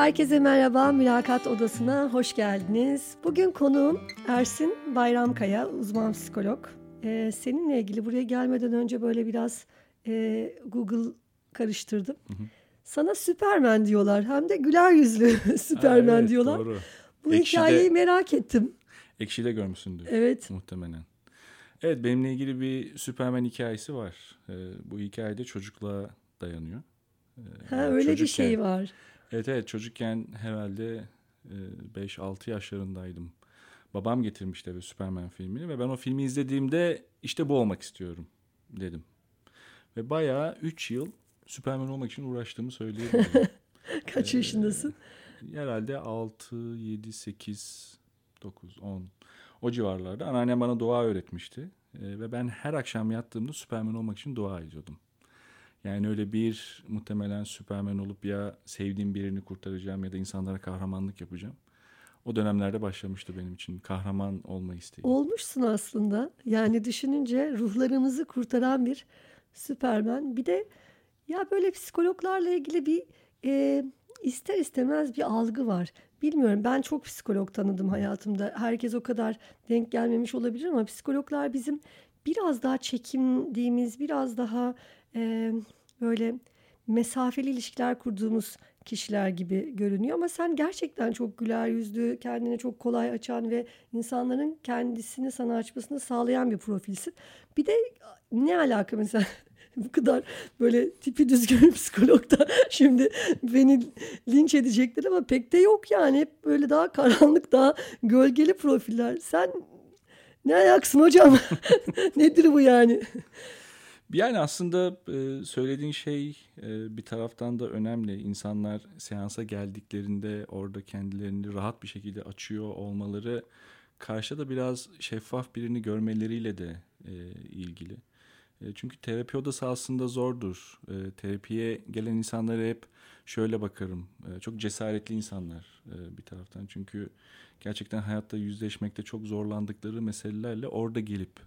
Herkese merhaba, Mülakat Odası'na hoş geldiniz. Bugün konuğum Ersin Bayramkaya, uzman psikolog. Seninle ilgili buraya gelmeden önce böyle biraz Google karıştırdım. Hı hı. Sana Superman diyorlar, hem de güler yüzlü Superman evet, diyorlar. Doğru. Bu Ekşi'de, hikayeyi merak ettim. Ekşi'de görmüşsündür evet. Muhtemelen. Evet, benimle ilgili bir Superman hikayesi var. Bu hikayede çocukluğa dayanıyor. Öyle bir şey var. Evet çocukken herhalde 5-6 yaşlarındaydım. Babam getirmişti bir Superman filmini ve ben o filmi izlediğimde işte bu olmak istiyorum dedim. Ve bayağı 3 yıl Superman olmak için uğraştığımı söyleyebilirim. Kaç yaşındasın? Herhalde 6, 7, 8, 9, 10 o civarlarda. Anneannem bana dua öğretmişti ve ben her akşam yattığımda Superman olmak için dua ediyordum. Yani öyle bir muhtemelen Superman olup ya sevdiğim birini kurtaracağım ya da insanlara kahramanlık yapacağım. O dönemlerde başlamıştı benim için kahraman olma isteği. Olmuşsun aslında. Yani düşününce ruhlarımızı kurtaran bir Superman. Bir de ya böyle psikologlarla ilgili bir ister istemez bir algı var. Bilmiyorum, ben çok psikolog tanıdım hayatımda. Herkes o kadar denk gelmemiş olabilir ama psikologlar bizim biraz daha çekindiğimiz, biraz daha böyle mesafeli ilişkiler kurduğumuz kişiler gibi görünüyor ama sen gerçekten çok güler yüzlü, kendini çok kolay açan ve insanların kendisini sana açmasını sağlayan bir profilsin. Bir de ne alaka mesela bu kadar böyle tipi düzgün psikologda şimdi beni linç edecekler ama pek de yok yani, hep böyle daha karanlık, daha gölgeli profiller. Sen ne ayaksın hocam? Nedir bu yani? Yani aslında söylediğin şey bir taraftan da önemli. İnsanlar seansa geldiklerinde orada kendilerini rahat bir şekilde açıyor olmaları karşıda biraz şeffaf birini görmeleriyle de ilgili. Çünkü terapi odası aslında zordur. Terapiye gelen insanlara hep şöyle bakarım. Çok cesaretli insanlar bir taraftan. Çünkü gerçekten hayatta yüzleşmekte çok zorlandıkları meselelerle orada gelip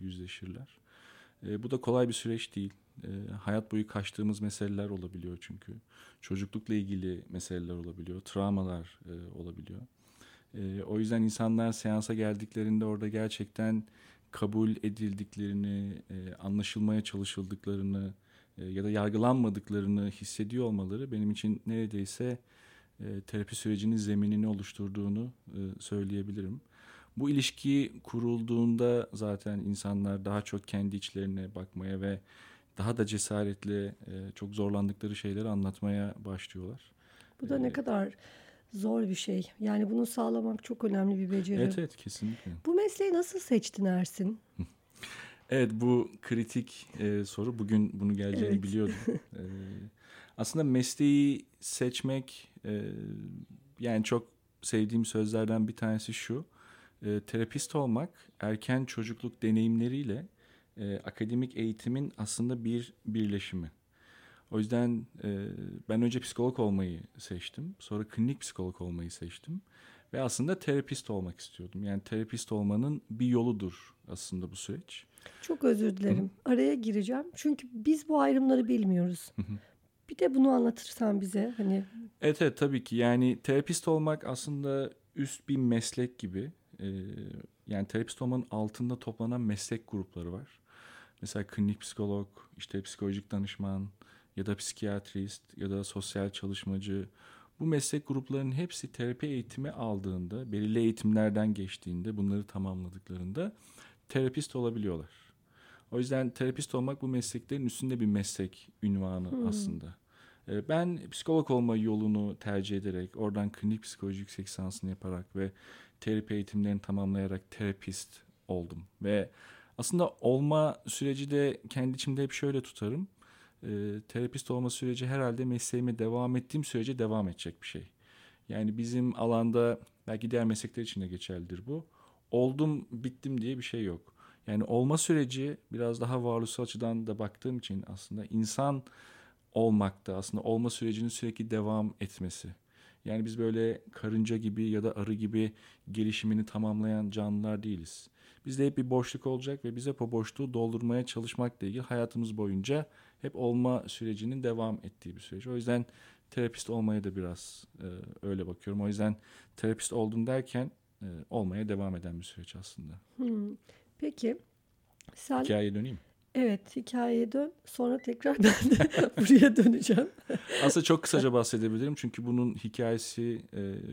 yüzleşirler. Bu da kolay bir süreç değil. Hayat boyu kaçtığımız meseleler olabiliyor çünkü. Çocuklukla ilgili meseleler olabiliyor. Travmalar olabiliyor. O yüzden insanlar seansa geldiklerinde orada gerçekten kabul edildiklerini, anlaşılmaya çalışıldıklarını ya da yargılanmadıklarını hissediyor olmaları benim için neredeyse terapi sürecinin zeminini oluşturduğunu söyleyebilirim. Bu ilişki kurulduğunda zaten insanlar daha çok kendi içlerine bakmaya ve daha da cesaretle çok zorlandıkları şeyleri anlatmaya başlıyorlar. Bu da ne kadar zor bir şey. Yani bunu sağlamak çok önemli bir beceri. Evet kesinlikle. Bu mesleği nasıl seçtin Ersin? Evet, bu kritik soru. Bugün bunu geleceğini biliyordum. Aslında mesleği seçmek yani çok sevdiğim sözlerden bir tanesi şu. Terapist olmak erken çocukluk deneyimleriyle akademik eğitimin aslında bir birleşimi. O yüzden ben önce psikolog olmayı seçtim. Sonra klinik psikolog olmayı seçtim. Ve aslında terapist olmak istiyordum. Yani terapist olmanın bir yoludur aslında bu süreç. Çok özür dilerim. Hı-hı. Araya gireceğim. Çünkü biz bu ayrımları bilmiyoruz. Hı-hı. Bir de bunu anlatırsan bize. Hani... Evet tabii ki. Yani terapist olmak aslında üst bir meslek gibi. Yani terapist olmanın altında toplanan meslek grupları var. Mesela klinik psikolog, işte psikolojik danışman ya da psikiyatrist ya da sosyal çalışmacı. Bu meslek gruplarının hepsi terapi eğitimi aldığında, belirli eğitimlerden geçtiğinde, bunları tamamladıklarında terapist olabiliyorlar. O yüzden terapist olmak bu mesleklerin üstünde bir meslek ünvanı aslında. Ben psikolog olma yolunu tercih ederek, oradan klinik psikoloji yüksek lisansını yaparak ve terapi eğitimlerini tamamlayarak terapist oldum. Ve aslında olma süreci de kendi içimde hep şöyle tutarım. Terapist olma süreci herhalde mesleğime devam ettiğim sürece devam edecek bir şey. Yani bizim alanda, belki diğer meslekler için de geçerlidir bu. Oldum, bittim diye bir şey yok. Yani olma süreci biraz daha varoluşsal açıdan da baktığım için aslında insan olmakta, aslında olma sürecinin sürekli devam etmesi. Yani biz böyle karınca gibi ya da arı gibi gelişimini tamamlayan canlılar değiliz. Bizde hep bir boşluk olacak ve biz hep o boşluğu doldurmaya çalışmakla ilgili hayatımız boyunca hep olma sürecinin devam ettiği bir süreç. O yüzden terapist olmaya da biraz öyle bakıyorum. O yüzden terapist oldum derken olmaya devam eden bir süreç aslında. Peki. Sen... Hikayeye döneyim. Evet, hikayeye dön. Sonra tekrar ben de buraya döneceğim. Aslında çok kısaca bahsedebilirim. Çünkü bunun hikayesi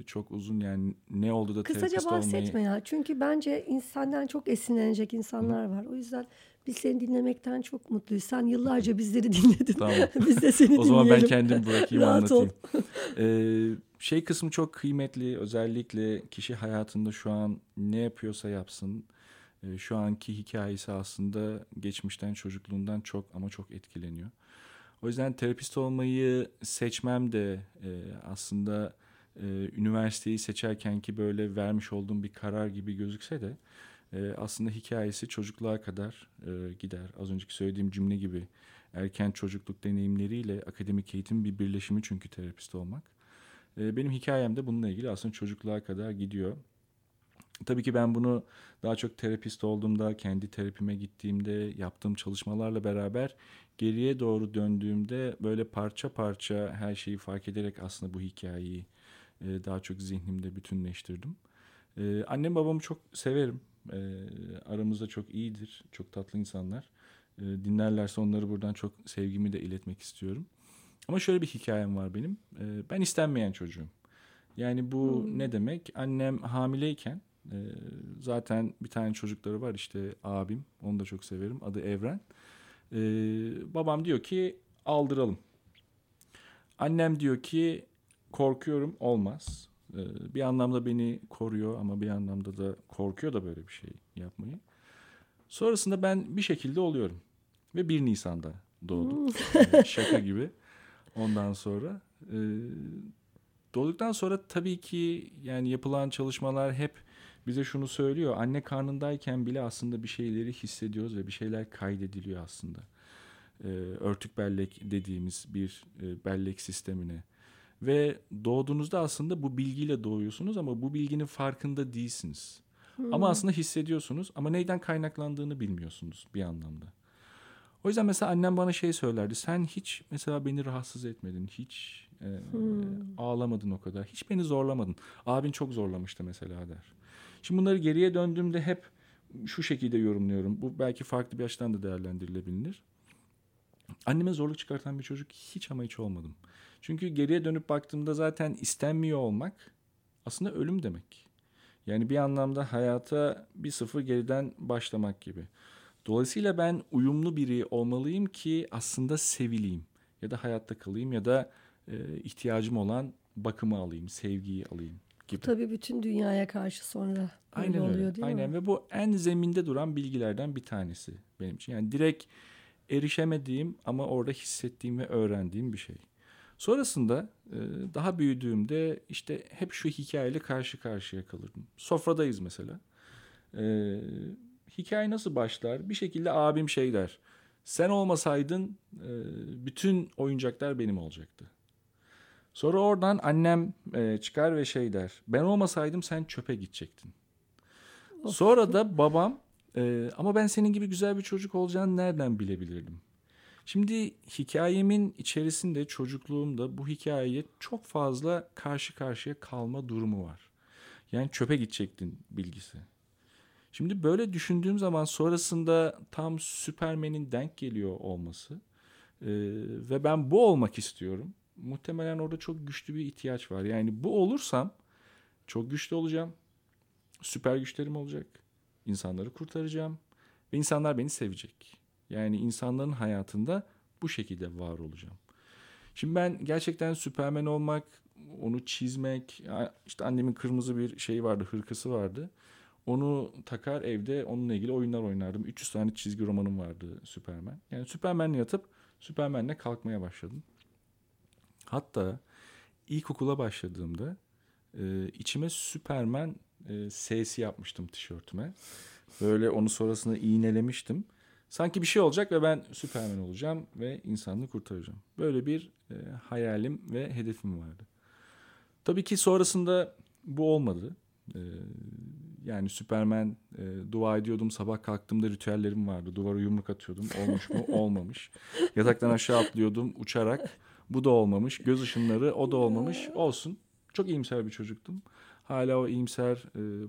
çok uzun. Yani ne oldu da kısaca terapist olmayı... Kısaca bahsetme ya. Çünkü bence senden çok esinlenecek insanlar var. O yüzden... Biz seni dinlemekten çok mutluyuz. Sen yıllarca bizleri dinledin. Tamam. Biz de seni dinleyelim. O zaman dinleyelim. Ben kendimi bırakayım, anlatayım. Şey kısmı çok kıymetli. Özellikle kişi hayatında şu an ne yapıyorsa yapsın. Şu anki hikayesi aslında geçmişten, çocukluğundan çok ama çok etkileniyor. O yüzden terapist olmayı seçmem de aslında üniversiteyi seçerken ki böyle vermiş olduğum bir karar gibi gözükse de aslında hikayesi çocukluğa kadar gider. Az önceki söylediğim cümle gibi erken çocukluk deneyimleriyle akademik eğitim bir birleşimi çünkü terapist olmak. Benim hikayem de bununla ilgili aslında çocukluğa kadar gidiyor. Tabii ki ben bunu daha çok terapist olduğumda, kendi terapime gittiğimde, yaptığım çalışmalarla beraber geriye doğru döndüğümde böyle parça parça her şeyi fark ederek aslında bu hikayeyi daha çok zihnimde bütünleştirdim. Annem babamı çok severim. Aramızda çok iyidir. Çok tatlı insanlar. Dinlerlerse onları buradan çok sevgimi de iletmek istiyorum. Ama şöyle bir hikayem var benim. Ben istenmeyen çocuğum. Yani bu ne demek? Annem hamileyken zaten bir tane çocukları var işte abim. Onu da çok severim. Adı Evren. Babam diyor ki aldıralım. Annem diyor ki korkuyorum, olmaz. Bir anlamda beni koruyor ama bir anlamda da korkuyor da böyle bir şey yapmayı. Sonrasında ben bir şekilde oluyorum. Ve 1 Nisan'da doğdum. Şaka gibi. Ondan sonra. Doğduktan sonra tabii ki yani yapılan çalışmalar hep bize şunu söylüyor. Anne karnındayken bile aslında bir şeyleri hissediyoruz ve bir şeyler kaydediliyor aslında. Örtük bellek dediğimiz bir bellek sistemine. Ve doğduğunuzda aslında bu bilgiyle doğuyorsunuz ama bu bilginin farkında değilsiniz. Ama aslında hissediyorsunuz ama neyden kaynaklandığını bilmiyorsunuz bir anlamda. O yüzden mesela annem bana şey söylerdi. Sen hiç mesela beni rahatsız etmedin. Hiç ağlamadın o kadar. Hiç beni zorlamadın. Abin çok zorlamıştı mesela der. Şimdi bunları geriye döndüğümde hep şu şekilde yorumluyorum. Bu belki farklı bir açıdan da değerlendirilebilir. Anneme zorluk çıkartan bir çocuk hiç ama hiç olmadım. Çünkü geriye dönüp baktığımda zaten istenmiyor olmak aslında ölüm demek. Yani bir anlamda hayata bir sıfır geriden başlamak gibi. Dolayısıyla ben uyumlu biri olmalıyım ki aslında sevileyim. Ya da hayatta kalayım ya da ihtiyacım olan bakımı alayım, sevgiyi alayım gibi. Tabii bütün dünyaya karşı sonra öyle oluyor değil mi? Aynen ve bu en zeminde duran bilgilerden bir tanesi benim için. Yani direkt erişemediğim ama orada hissettiğim ve öğrendiğim bir şey. Sonrasında daha büyüdüğümde işte hep şu hikayeyle karşı karşıya kalırdım. Sofradayız mesela. Hikaye nasıl başlar? Bir şekilde abim şey der. Sen olmasaydın bütün oyuncaklar benim olacaktı. Sonra oradan annem çıkar ve şey der. Ben olmasaydım sen çöpe gidecektin. Of. Sonra da babam ama ben senin gibi güzel bir çocuk olacağını nereden bilebilirdim? Şimdi hikayemin içerisinde çocukluğumda bu hikayeye çok fazla karşı karşıya kalma durumu var. Yani çöpe gidecektin bilgisi. Şimdi böyle düşündüğüm zaman sonrasında tam Superman'in denk geliyor olması ve ben bu olmak istiyorum. Muhtemelen orada çok güçlü bir ihtiyaç var. Yani bu olursam çok güçlü olacağım. Süper güçlerim olacak. İnsanları kurtaracağım ve insanlar beni sevecek. Yani insanların hayatında bu şekilde var olacağım. Şimdi ben gerçekten Süpermen olmak, onu çizmek, işte annemin kırmızı bir şeyi vardı, hırkası vardı. Onu takar evde, onunla ilgili oyunlar oynardım. 300 tane çizgi romanım vardı Süpermen. Yani Süpermen'le yatıp Süpermen'le kalkmaya başladım. Hatta ilkokula başladığımda içime Süpermen S'si yapmıştım tişörtüme. Böyle onu sonrasında iğnelemiştim. Sanki bir şey olacak ve ben Süpermen olacağım ve insanlığı kurtaracağım. Böyle bir hayalim ve hedefim vardı. Tabii ki sonrasında bu olmadı. Yani Süpermen dua ediyordum. Sabah kalktığımda ritüellerim vardı. Duvara yumruk atıyordum. Olmuş mu? Olmamış. Yataktan aşağı atlıyordum uçarak. Bu da olmamış. Göz ışınları o da olmamış. Olsun. Çok iyimser bir çocuktum. Hala o iyimser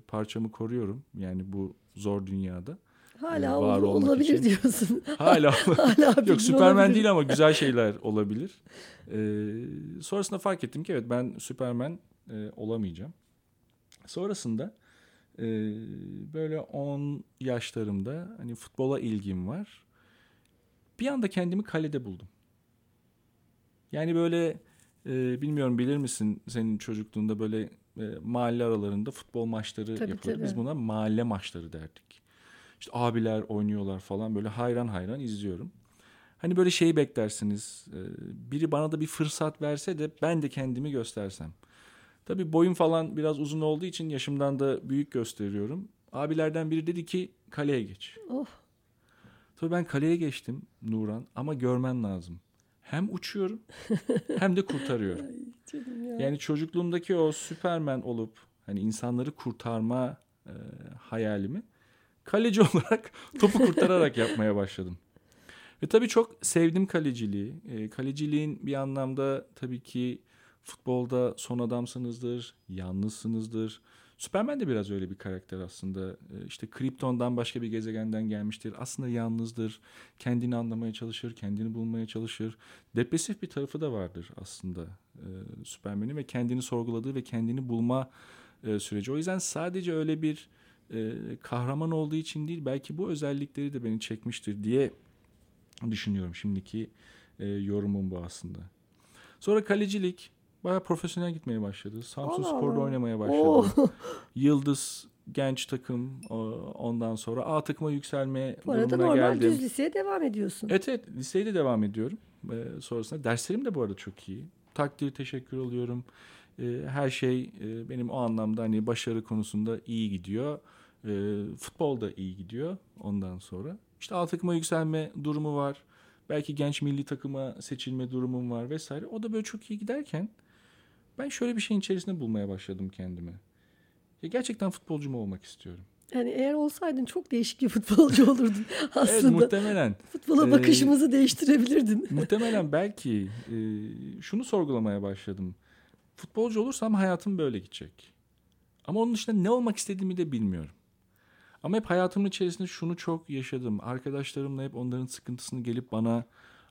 parçamı koruyorum. Yani bu zor dünyada. Hala var olabilir için. Diyorsun. Hala yok, Superman olabilir. Değil ama güzel şeyler olabilir. Sonrasında fark ettim ki evet, ben Superman olamayacağım. Sonrasında böyle 10 yaşlarımda hani futbola ilgim var. Bir anda kendimi kalede buldum. Yani böyle bilmiyorum, bilir misin senin çocukluğunda böyle mahalle aralarında futbol maçları yapılır. Biz buna mahalle maçları derdik. İşte abiler oynuyorlar falan, böyle hayran hayran izliyorum. Hani böyle şeyi beklersiniz. Biri bana da bir fırsat verse de ben de kendimi göstersem. Tabii boyum falan biraz uzun olduğu için yaşımdan da büyük gösteriyorum. Abilerden biri dedi ki kaleye geç. Oh. Tabii ben kaleye geçtim Nuran, ama görmen lazım. Hem uçuyorum hem de kurtarıyorum. Ay, yani çocukluğumdaki o Süpermen olup hani insanları kurtarma hayalimi kaleci olarak topu kurtararak yapmaya başladım. Ve tabii çok sevdim kaleciliği. Kaleciliğin bir anlamda tabii ki futbolda son adamsınızdır, yalnızsınızdır. Superman de biraz öyle bir karakter aslında. İşte Krypton'dan başka bir gezegenden gelmiştir. Aslında yalnızdır. Kendini anlamaya çalışır, kendini bulmaya çalışır. Depresif bir tarafı da vardır aslında Superman'in ve kendini sorguladığı ve kendini bulma süreci. O yüzden sadece öyle bir kahraman olduğu için değil, belki bu özellikleri de beni çekmiştir diye düşünüyorum. Şimdiki yorumum bu aslında. Sonra kalecilik. Bayağı profesyonel gitmeye başladı. Samsun Spor'da oynamaya başladı. Yıldız genç takım, ondan sonra A takıma yükselme durumuna geldim. Bu arada normal geldim. Düz liseye devam ediyorsun. Evet, liseye de devam ediyorum. Sonrasında derslerim de bu arada çok iyi. Takdir, teşekkür alıyorum. Her şey benim o anlamda hani başarı konusunda iyi gidiyor. Futbol da iyi gidiyor ondan sonra. İşte A takıma yükselme durumu var. Belki genç milli takıma seçilme durumum var vesaire. O da böyle çok iyi giderken ben şöyle bir şeyin içerisinde bulmaya başladım kendimi. Ya gerçekten futbolcu mu olmak istiyorum? Yani eğer olsaydın çok değişik bir futbolcu olurdun aslında. Evet, muhtemelen. Futbola bakışımızı değiştirebilirdin. Muhtemelen belki şunu sorgulamaya başladım. Futbolcu olursam hayatım böyle gidecek. Ama onun dışında ne olmak istediğimi de bilmiyorum. Ama hep hayatımın içerisinde şunu çok yaşadım. Arkadaşlarımla hep onların sıkıntısını gelip bana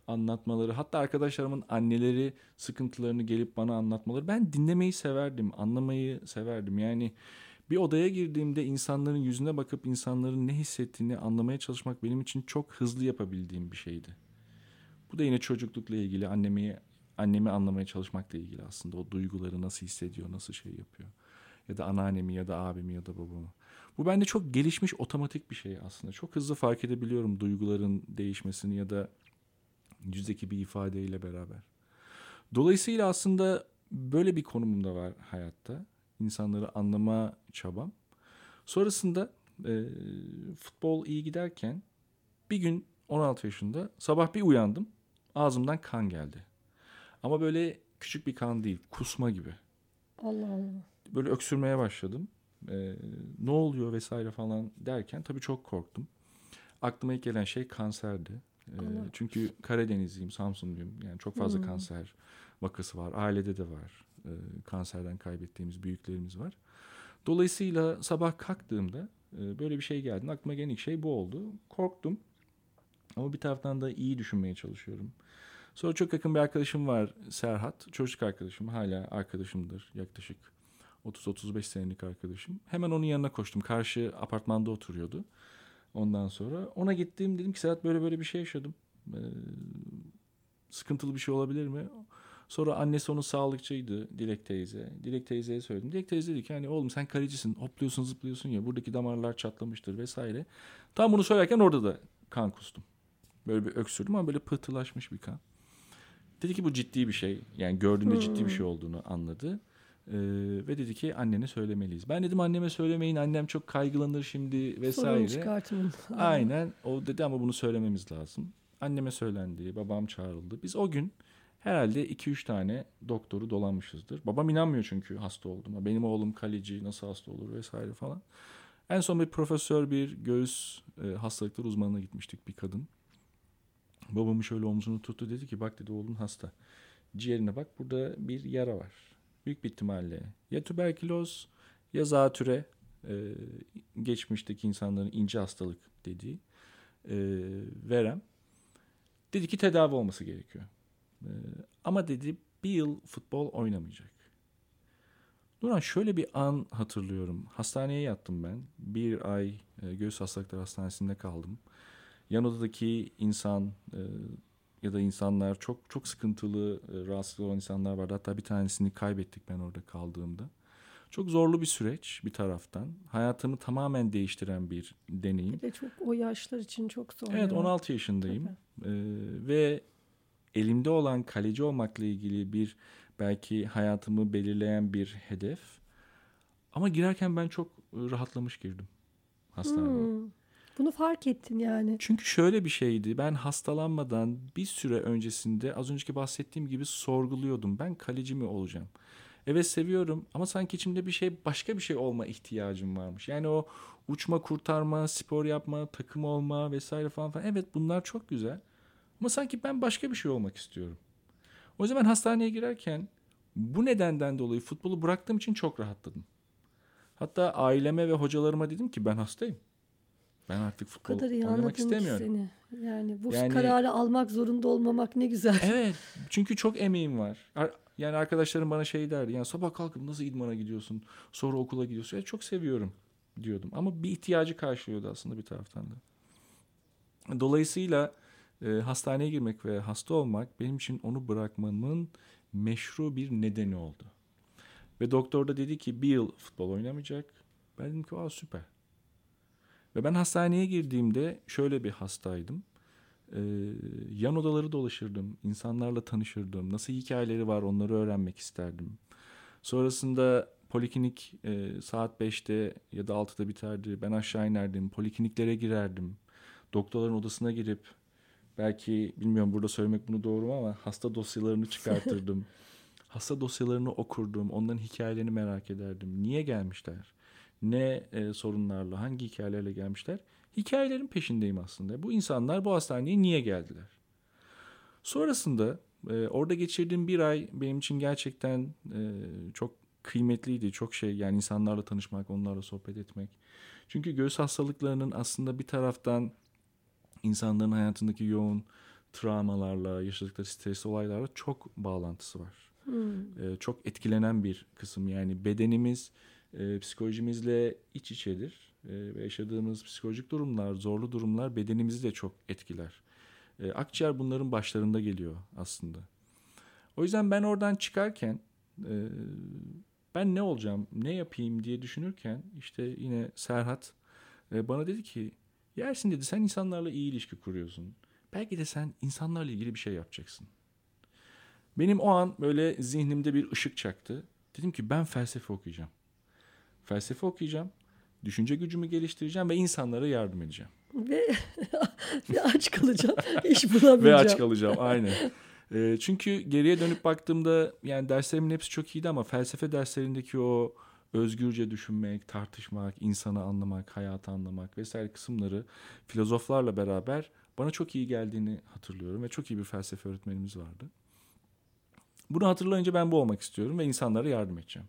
anlatmaları. Hatta arkadaşlarımın anneleri sıkıntılarını gelip bana anlatmaları. Ben dinlemeyi severdim, anlamayı severdim. Yani bir odaya girdiğimde insanların yüzüne bakıp insanların ne hissettiğini anlamaya çalışmak benim için çok hızlı yapabildiğim bir şeydi. Bu da yine çocuklukla ilgili, annemi anlamaya çalışmakla ilgili aslında. O duyguları nasıl hissediyor, nasıl şey yapıyor. Ya da anneannemi ya da abimi ya da babamı. Bu bende çok gelişmiş otomatik bir şey aslında. Çok hızlı fark edebiliyorum duyguların değişmesini ya da yüzdeki bir ifadeyle beraber. Dolayısıyla aslında böyle bir konumum da var hayatta. İnsanları anlama çabam. Sonrasında futbol iyi giderken bir gün 16 yaşında sabah bir uyandım. Ağzımdan kan geldi. Ama böyle küçük bir kan değil, kusma gibi. Allah Allah. Böyle öksürmeye başladım. Ne oluyor vesaire falan derken tabii çok korktum. Aklıma ilk gelen şey kanserdi. Çünkü Karadenizliyim, Samsunluyum. Yani çok fazla kanser vakası var. Ailede de var. Kanserden kaybettiğimiz büyüklerimiz var. Dolayısıyla sabah kalktığımda böyle bir şey geldi. Aklıma gelen ilk şey bu oldu. Korktum. Ama bir taraftan da iyi düşünmeye çalışıyorum. Sonra çok yakın bir arkadaşım var, Serhat. Çocukluk arkadaşım. Hala arkadaşımdır yaklaşık. 30-35 senelik arkadaşım. Hemen onun yanına koştum. Karşı apartmanda oturuyordu. Ondan sonra ona gittim. Dedim ki Serhat, böyle bir şey yaşadım. Sıkıntılı bir şey olabilir mi? Sonra annesi onun sağlıkçıydı, Dilek teyze. Dilek teyzeye söyledim. Dilek teyze dedi ki hani oğlum sen kalecisin. Hopluyorsun, zıplıyorsun ya. Buradaki damarlar çatlamıştır vesaire. Tam bunu söylerken orada da kan kustum. Böyle bir öksürdüm ama böyle pıhtılaşmış bir kan. Dedi ki bu ciddi bir şey. Yani gördüğünde ciddi bir şey olduğunu anladı. Ve dedi ki annene söylemeliyiz. Ben dedim anneme söylemeyin, annem çok kaygılanır şimdi vesaire. Sorun çıkartın. Aynen. O dedi ama bunu söylememiz lazım. Anneme söylendi, babam çağrıldı. Biz o gün herhalde 2-3 tane doktoru dolanmışızdır. Babam inanmıyor çünkü hasta olduğuma. Benim oğlum kaleci, nasıl hasta olur vesaire falan. En son bir profesör, bir göğüs hastalıkları uzmanına gitmiştik, bir kadın. Babamı şöyle omzunu tuttu, dedi ki bak dedi oğlun hasta. ciğerine bak, burada bir yara var. Büyük bir ihtimalle ya tüberküloz ya zatüre, geçmişteki insanların ince hastalık dediği verem. Dedi ki tedavi olması gerekiyor. Ama dedi bir yıl futbol oynamayacak. Duran şöyle bir an hatırlıyorum. Hastaneye yattım ben. Bir ay göğüs hastalıkları hastanesinde kaldım. Yan odadaki insan ya da insanlar çok çok sıkıntılı, rahatsız olan insanlar vardı. Hatta bir tanesini kaybettik ben orada kaldığımda. Çok zorlu bir süreç bir taraftan. Hayatımı tamamen değiştiren bir deneyim. Bir de çok o yaşlar için çok zor. Evet, 16 yaşındayım. Ve elimde olan kaleci olmakla ilgili bir belki hayatımı belirleyen bir hedef. Ama girerken ben çok rahatlamış girdim hastaneye. Bunu fark ettin yani. Çünkü şöyle bir şeydi. Ben hastalanmadan bir süre öncesinde az önceki bahsettiğim gibi sorguluyordum. Ben kaleci mi olacağım? Evet, seviyorum ama sanki içimde bir şey, başka bir şey olma ihtiyacım varmış. Yani o uçma, kurtarma, spor yapma, takım olma vesaire falan falan. Evet, bunlar çok güzel. Ama sanki ben başka bir şey olmak istiyorum. O yüzden ben hastaneye girerken bu nedenden dolayı futbolu bıraktığım için çok rahatladım. Hatta aileme ve hocalarıma dedim ki ben hastayım. Ben artık futbol oynamak istemiyorum. Seni. Yani bu kararı almak zorunda olmamak ne güzel. Evet, çünkü çok emeğim var. Yani arkadaşlarım bana şey derdi. Yani sabah kalkıp nasıl idmana gidiyorsun? Sonra okula gidiyorsun. Yani çok seviyorum diyordum. Ama bir ihtiyacı karşılıyordu aslında bir taraftan da. Dolayısıyla hastaneye girmek ve hasta olmak benim için onu bırakmamın meşru bir nedeni oldu. Ve doktor da dedi ki bir yıl futbol oynamayacak. Ben dedim ki süper. Ve ben hastaneye girdiğimde şöyle bir hastaydım. Yan odaları dolaşırdım, insanlarla tanışırdım, nasıl hikayeleri var onları öğrenmek isterdim. Sonrasında poliklinik saat 5'te ya da 6'da biterdi. Ben aşağı inerdim, polikliniklere girerdim. Doktorların odasına girip belki, bilmiyorum burada söylemek bunu doğru mu ama hasta dosyalarını çıkartırdım. Hasta dosyalarını okurdum, onların hikayelerini merak ederdim. Niye gelmişler? Ne sorunlarla, hangi hikayelerle gelmişler? Hikayelerin peşindeyim aslında. Bu insanlar bu hastaneye niye geldiler? Sonrasında orada geçirdiğim bir ay benim için gerçekten çok kıymetliydi. Çok şey, yani insanlarla tanışmak, onlarla sohbet etmek. Çünkü göğüs hastalıklarının aslında bir taraftan insanların hayatındaki yoğun travmalarla, yaşadıkları stresli olaylarla çok bağlantısı var. Çok etkilenen bir kısım. Yani bedenimiz psikolojimizle iç içedir. Ve yaşadığımız psikolojik durumlar, zorlu durumlar bedenimizi de çok etkiler. Akciğer bunların başlarında geliyor aslında. O yüzden ben oradan çıkarken ben ne olacağım, ne yapayım diye düşünürken işte yine Serhat bana dedi ki Ersin dedi, sen insanlarla iyi ilişki kuruyorsun. Belki de sen insanlarla ilgili bir şey yapacaksın. Benim o an böyle zihnimde bir ışık çaktı. Dedim ki ben felsefe okuyacağım. Felsefe okuyacağım. Düşünce gücümü geliştireceğim ve insanlara yardım edeceğim. Ve aç kalacağım. İş bulamayacağım. Ve aç kalacağım, aynen. Çünkü geriye dönüp baktığımda yani derslerimin hepsi çok iyiydi ama felsefe derslerindeki o özgürce düşünmek, tartışmak, insanı anlamak, hayatı anlamak vesaire kısımları filozoflarla beraber bana çok iyi geldiğini hatırlıyorum. Ve çok iyi bir felsefe öğretmenimiz vardı. Bunu hatırlayınca ben bu olmak istiyorum ve insanlara yardım edeceğim.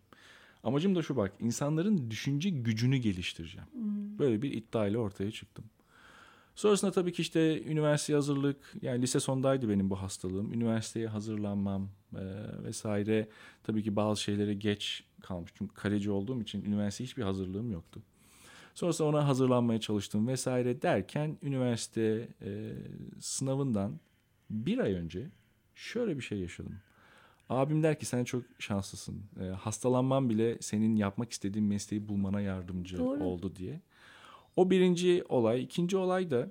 Amacım da şu, bak, insanların düşünce gücünü geliştireceğim. Böyle bir iddia ile ortaya çıktım. Sonrasında tabii ki işte üniversiteye hazırlık, yani lise sondaydı benim bu hastalığım. Üniversiteye hazırlanmam vesaire, tabii ki bazı şeylere geç kalmış. Çünkü kaleci olduğum için üniversiteye hiçbir hazırlığım yoktu. Sonrasında ona hazırlanmaya çalıştım vesaire derken üniversite sınavından bir ay önce şöyle bir şey yaşadım. Abim der ki sen çok şanslısın. Hastalanman bile senin yapmak istediğin mesleği bulmana yardımcı oldu diye. O birinci olay. İkinci olay da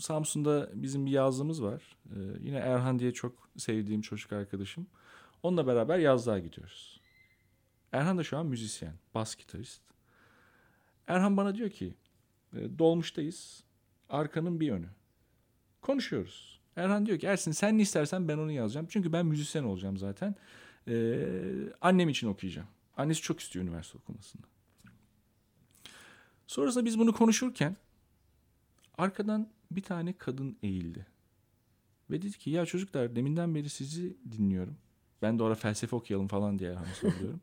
Samsun'da bizim bir yazlığımız var. Yine Erhan diye çok sevdiğim çocuk arkadaşım. Onunla beraber yazlığa gidiyoruz. Erhan da şu an müzisyen, bas gitarist. Erhan bana diyor ki dolmuştayız. Arkanın bir yönü. Konuşuyoruz. Erhan diyor ki Ersin sen ne istersen ben onu yazacağım. Çünkü ben müzisyen olacağım zaten. Annem için okuyacağım. Annesi çok istiyor üniversite okumasını. Sonrasında biz bunu konuşurken arkadan bir tane kadın eğildi. Ve dedi ki ya çocuklar deminden beri sizi dinliyorum. Ben de orada felsefe okuyalım falan diye Erhan'a söylüyorum.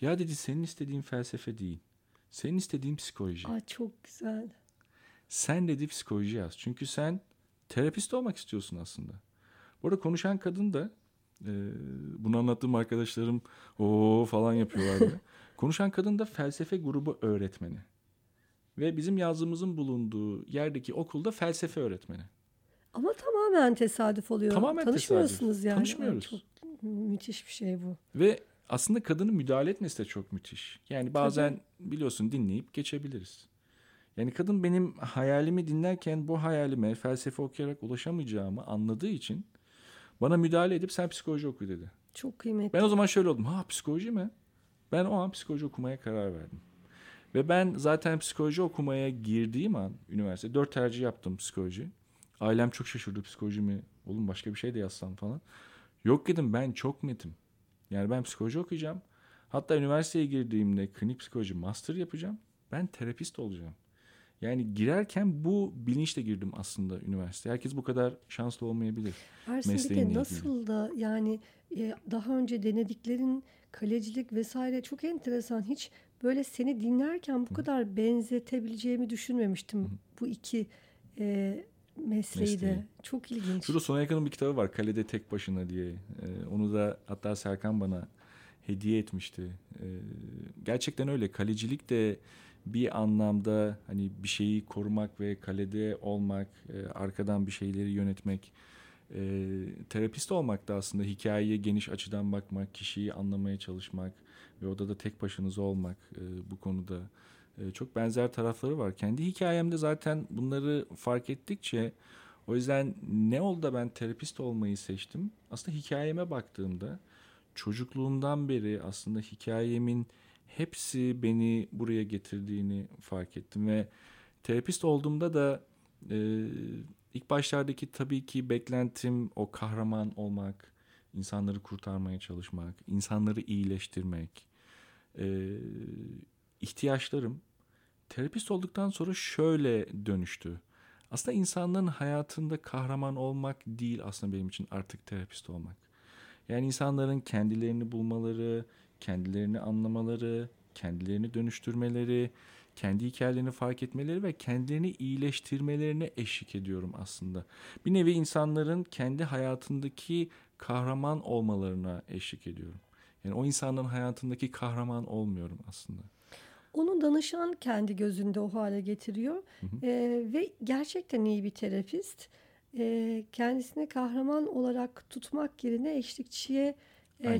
Ya dedi senin istediğin felsefe değil. Senin istediğin psikoloji. Aa, çok güzel. Sen dedi psikoloji yaz. Çünkü sen terapist olmak istiyorsun aslında. Bu arada konuşan kadın da bunu anlattığım arkadaşlarım o falan yapıyorlardı. Konuşan kadın da felsefe grubu öğretmeni. Ve bizim yazdığımızın bulunduğu yerdeki okulda felsefe öğretmeni. Ama tamamen tesadüf oluyor. Tamamen tanışmıyorsunuz tesadüf. Yani. Tanışmıyoruz. Çok müthiş bir şey bu. Ve aslında kadının müdahale etmesi de çok müthiş. Yani bazen biliyorsun dinleyip geçebiliriz. Yani kadın benim hayalimi dinlerken bu hayalime felsefe okuyarak ulaşamayacağımı anladığı için bana müdahale edip sen psikoloji oku dedi. Çok kıymetli. Ben o zaman şöyle oldum. Ha psikoloji mi? Ben o an psikoloji okumaya karar verdim. Ve ben zaten psikoloji okumaya girdiğim an üniversite 4 tercih yaptım psikoloji. Ailem çok şaşırdı psikoloji mi? Oğlum başka bir şey de yazsam falan. Yok dedim ben çok netim. Yani ben psikoloji okuyacağım. Hatta üniversiteye girdiğimde klinik psikoloji master yapacağım. Ben terapist olacağım. Yani girerken bu bilinçle girdim aslında üniversiteye. Herkes bu kadar şanslı olmayabilir. Ersin bir de nasıl da yani daha önce denediklerin kalecilik vesaire çok enteresan. Hiç böyle seni dinlerken bu kadar benzetebileceğimi düşünmemiştim. Bu iki mesleği de. Çok ilginç. Şurada Sona Yakın'ın bir kitabı var. Kalede Tek Başına diye. Onu da hatta Serkan bana hediye etmişti. Gerçekten öyle. Kalecilik de bir anlamda hani bir şeyi korumak ve kalede olmak, arkadan bir şeyleri yönetmek, terapist olmak da aslında hikayeye geniş açıdan bakmak, kişiyi anlamaya çalışmak ve odada tek başınıza olmak bu konuda çok benzer tarafları var. Kendi hikayemde zaten bunları fark ettikçe o yüzden ne oldu da ben terapist olmayı seçtim? Aslında hikayeme baktığımda çocukluğumdan beri aslında hikayemin hepsi beni buraya getirdiğini fark ettim ve terapist olduğumda da ilk başlardaki tabii ki beklentim o kahraman olmak, insanları kurtarmaya çalışmak, insanları iyileştirmek, ihtiyaçlarım terapist olduktan sonra şöyle dönüştü. Aslında insanların hayatında kahraman olmak değil aslında benim için artık terapist olmak. Yani insanların kendilerini bulmaları, kendilerini anlamaları, kendilerini dönüştürmeleri, kendi hikayelerini fark etmeleri ve kendilerini iyileştirmelerine eşlik ediyorum aslında. Bir nevi insanların kendi hayatındaki kahraman olmalarına eşlik ediyorum. Yani o insanların hayatındaki kahraman olmuyorum aslında. Onu danışan kendi gözünde o hale getiriyor. Ve gerçekten iyi bir terapist. Kendisini kahraman olarak tutmak yerine eşlikçiye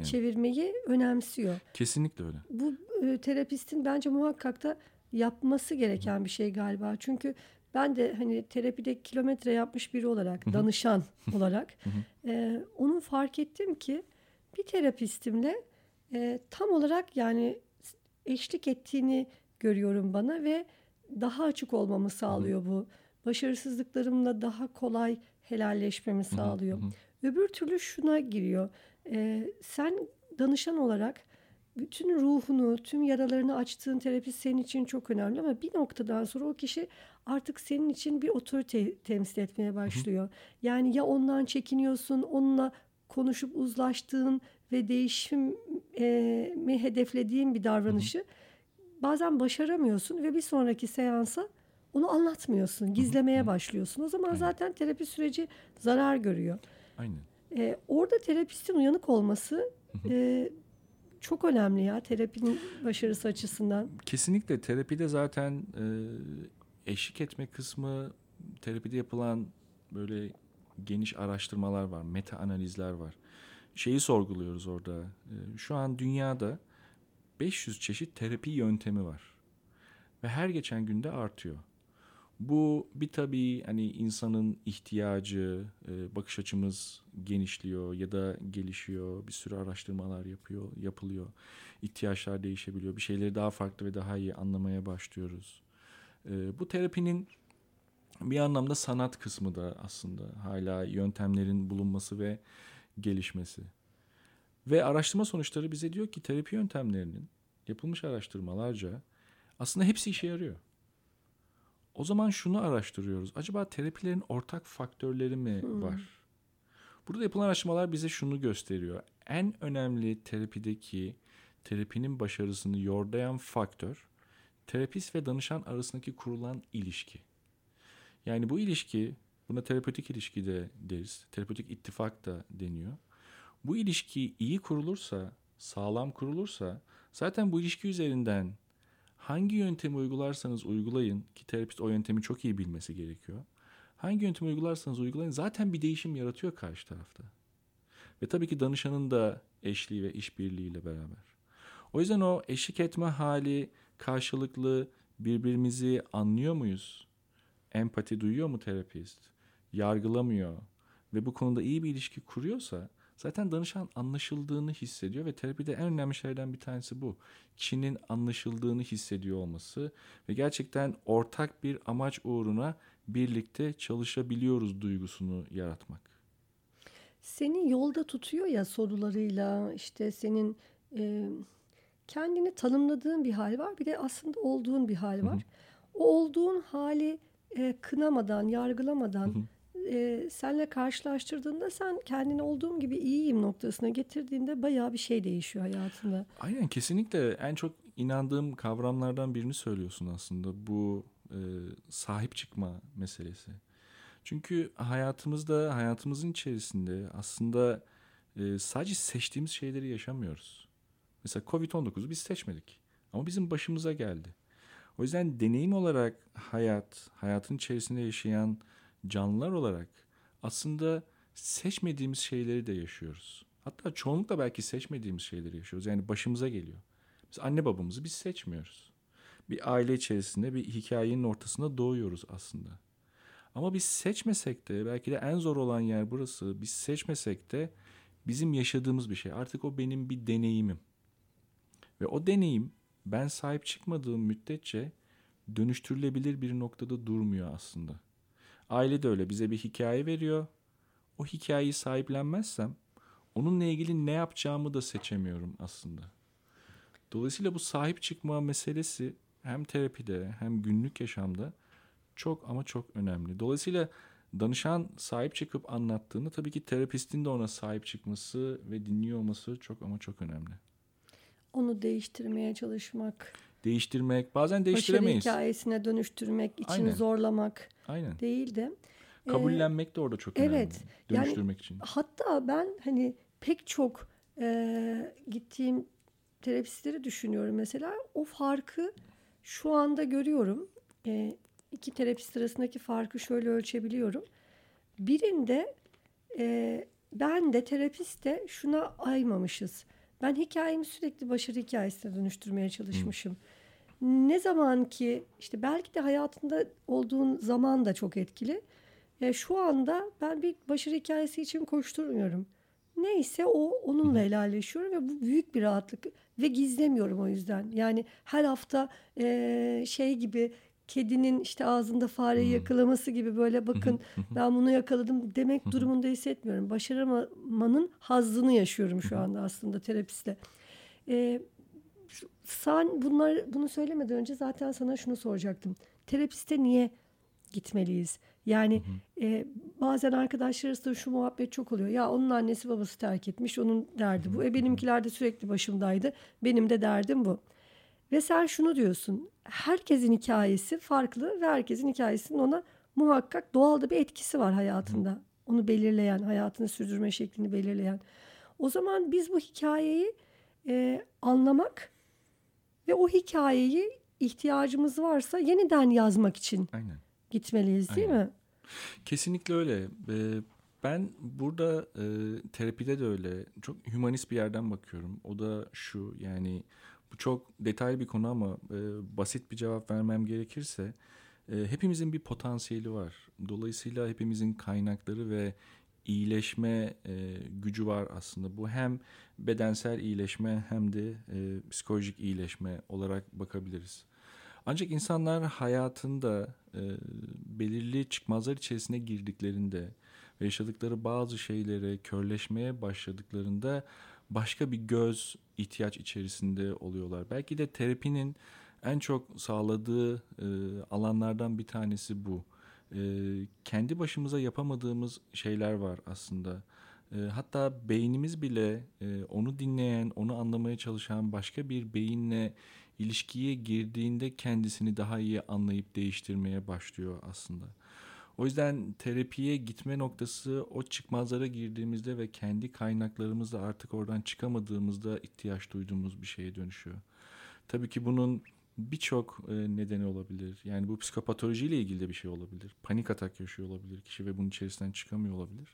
çevirmeyi önemsiyor. Kesinlikle öyle. Bu terapistin bence muhakkak da yapması gereken bir şey galiba. Çünkü ben de hani terapide kilometre yapmış biri olarak, danışan olarak onun fark ettim ki bir terapistimle tam olarak yani eşlik ettiğini görüyorum bana ve daha açık olmamı sağlıyor bu. Başarısızlıklarımla daha kolay helalleşmemi sağlıyor. Öbür türlü şuna giriyor. Sen danışan olarak bütün ruhunu, tüm yaralarını açtığın terapist senin için çok önemli ama bir noktadan sonra o kişi artık senin için bir otorite temsil etmeye başlıyor. Yani ya ondan çekiniyorsun, onunla konuşup uzlaştığın ve değişimi hedeflediğin bir davranışı bazen başaramıyorsun ve bir sonraki seansa onu anlatmıyorsun, gizlemeye başlıyorsun. O zaman zaten terapi süreci zarar görüyor. Aynen. Orada terapistin uyanık olması çok önemli ya terapinin başarısı açısından. Kesinlikle terapide zaten eşlik etme kısmı terapide yapılan böyle geniş araştırmalar var, meta analizler var. Şeyi sorguluyoruz orada. Şu an dünyada 500 çeşit terapi yöntemi var ve her geçen günde artıyor. Bu bir tabii hani insanın ihtiyacı, bakış açımız genişliyor ya da gelişiyor. Bir sürü araştırmalar yapılıyor. İhtiyaçlar değişebiliyor. Bir şeyleri daha farklı ve daha iyi anlamaya başlıyoruz. Bu terapinin bir anlamda sanat kısmı da aslında hala yöntemlerin bulunması ve gelişmesi. Ve araştırma sonuçları bize diyor ki terapi yöntemlerinin yapılmış araştırmalarca aslında hepsi işe yarıyor. O zaman şunu araştırıyoruz. Acaba terapilerin ortak faktörleri mi var? Burada yapılan araştırmalar bize şunu gösteriyor. En önemli terapinin başarısını yordayan faktör terapist ve danışan arasındaki kurulan ilişki. Yani bu ilişki, buna terapötik ilişki de deriz. Terapötik ittifak da deniyor. Bu ilişki iyi kurulursa, sağlam kurulursa zaten bu ilişki üzerinden hangi yöntemi uygularsanız uygulayın ki terapist o yöntemi çok iyi bilmesi gerekiyor. Hangi yöntemi uygularsanız uygulayın zaten bir değişim yaratıyor karşı tarafta. Ve tabii ki danışanın da eşliği ve işbirliğiyle beraber. O yüzden o eşlik etme hali, karşılıklı birbirimizi anlıyor muyuz? Empati duyuyor mu terapist? Yargılamıyor ve bu konuda iyi bir ilişki kuruyorsa zaten danışan anlaşıldığını hissediyor ve terapide en önemli şeylerden bir tanesi bu. Kişinin anlaşıldığını hissediyor olması ve gerçekten ortak bir amaç uğruna birlikte çalışabiliyoruz duygusunu yaratmak. Seni yolda tutuyor ya sorularıyla, işte senin kendini tanımladığın bir hal var, bir de aslında olduğun bir hal var. Hı-hı. O olduğun hali kınamadan, yargılamadan... Hı-hı. Senle karşılaştırdığında sen kendini olduğum gibi iyiyim noktasına getirdiğinde bayağı bir şey değişiyor hayatında. Aynen, kesinlikle en çok inandığım kavramlardan birini söylüyorsun aslında, bu sahip çıkma meselesi. Çünkü hayatımızda, hayatımızın içerisinde aslında sadece seçtiğimiz şeyleri yaşamıyoruz. Mesela Covid-19'u biz seçmedik ama bizim başımıza geldi. O yüzden deneyim olarak hayatın içerisinde yaşayan canlılar olarak aslında seçmediğimiz şeyleri de yaşıyoruz. Hatta çoğunlukla belki seçmediğimiz şeyleri yaşıyoruz. Yani başımıza geliyor. Biz anne babamızı biz seçmiyoruz. Bir aile içerisinde, bir hikayenin ortasında doğuyoruz aslında. Ama biz seçmesek de, belki de en zor olan yer burası. Biz seçmesek de bizim yaşadığımız bir şey. Artık o benim bir deneyimim. Ve o deneyim ben sahip çıkmadığım müddetçe dönüştürülebilir bir noktada durmuyor aslında. Aile de öyle, bize bir hikaye veriyor. O hikayeyi sahiplenmezsem onunla ilgili ne yapacağımı da seçemiyorum aslında. Dolayısıyla bu sahip çıkma meselesi hem terapide hem günlük yaşamda çok ama çok önemli. Dolayısıyla danışan sahip çıkıp anlattığında tabii ki terapistin de ona sahip çıkması ve dinliyor olması çok ama çok önemli. Onu değiştirmeye çalışmak. Değiştirmek, bazen değiştiremeyiz. Başarı hikayesine dönüştürmek, için aynen, zorlamak, aynen, değil de. Kabullenmek de orada çok önemli. Evet. Dönüştürmek yani, için. Hatta ben hani pek çok gittiğim terapistleri düşünüyorum mesela. O farkı şu anda görüyorum. İki terapist arasındaki farkı şöyle ölçebiliyorum. Birinde ben de terapist de şuna aymamışız. Ben hikayemi sürekli başarı hikayesine dönüştürmeye çalışmışım. Ne zaman ki işte belki de hayatında olduğun zaman da çok etkili. Şu anda ben bir başarı hikayesi için koşturmuyorum. Neyse o, onunla helalleşiyorum ve bu büyük bir rahatlık ve gizlemiyorum o yüzden. Yani her hafta şey gibi, kedinin işte ağzında fareyi yakalaması gibi böyle, bakın ben bunu yakaladım demek durumunda hissetmiyorum. Başaramanın hazzını yaşıyorum şu anda aslında terapiste. Sen bunu söylemeden önce zaten sana şunu soracaktım. Terapiste niye gitmeliyiz? Yani bazen arkadaşlar arasında şu muhabbet çok oluyor. Ya onun annesi babası terk etmiş, onun derdi bu. Benimkiler de sürekli başımdaydı. Benim de derdim bu. Ve sen şunu diyorsun, herkesin hikayesi farklı ve herkesin hikayesinin ona muhakkak doğal da bir etkisi var hayatında. Onu belirleyen, hayatını sürdürme şeklini belirleyen. O zaman biz bu hikayeyi anlamak ve o hikayeyi ihtiyacımız varsa yeniden yazmak için gitmeliyiz değil mi? Kesinlikle öyle. Ben burada terapide de öyle çok hümanist bir yerden bakıyorum. O da şu, yani... Bu çok detaylı bir konu ama basit bir cevap vermem gerekirse hepimizin bir potansiyeli var. Dolayısıyla hepimizin kaynakları ve iyileşme gücü var aslında. Bu hem bedensel iyileşme hem de psikolojik iyileşme olarak bakabiliriz. Ancak insanlar hayatında belirli çıkmazlar içerisine girdiklerinde ve yaşadıkları bazı şeylere körleşmeye başladıklarında başka bir göz ihtiyaç içerisinde oluyorlar. Belki de terapinin en çok sağladığı alanlardan bir tanesi bu. Kendi başımıza yapamadığımız şeyler var aslında. Hatta beynimiz bile onu dinleyen, onu anlamaya çalışan başka bir beyinle ilişkiye girdiğinde kendisini daha iyi anlayıp değiştirmeye başlıyor aslında. O yüzden terapiye gitme noktası o çıkmazlara girdiğimizde ve kendi kaynaklarımızla artık oradan çıkamadığımızda ihtiyaç duyduğumuz bir şeye dönüşüyor. Tabii ki bunun birçok nedeni olabilir. Yani bu psikopatolojiyle ilgili de bir şey olabilir. Panik atak yaşıyor olabilir kişi ve bunun içerisinden çıkamıyor olabilir.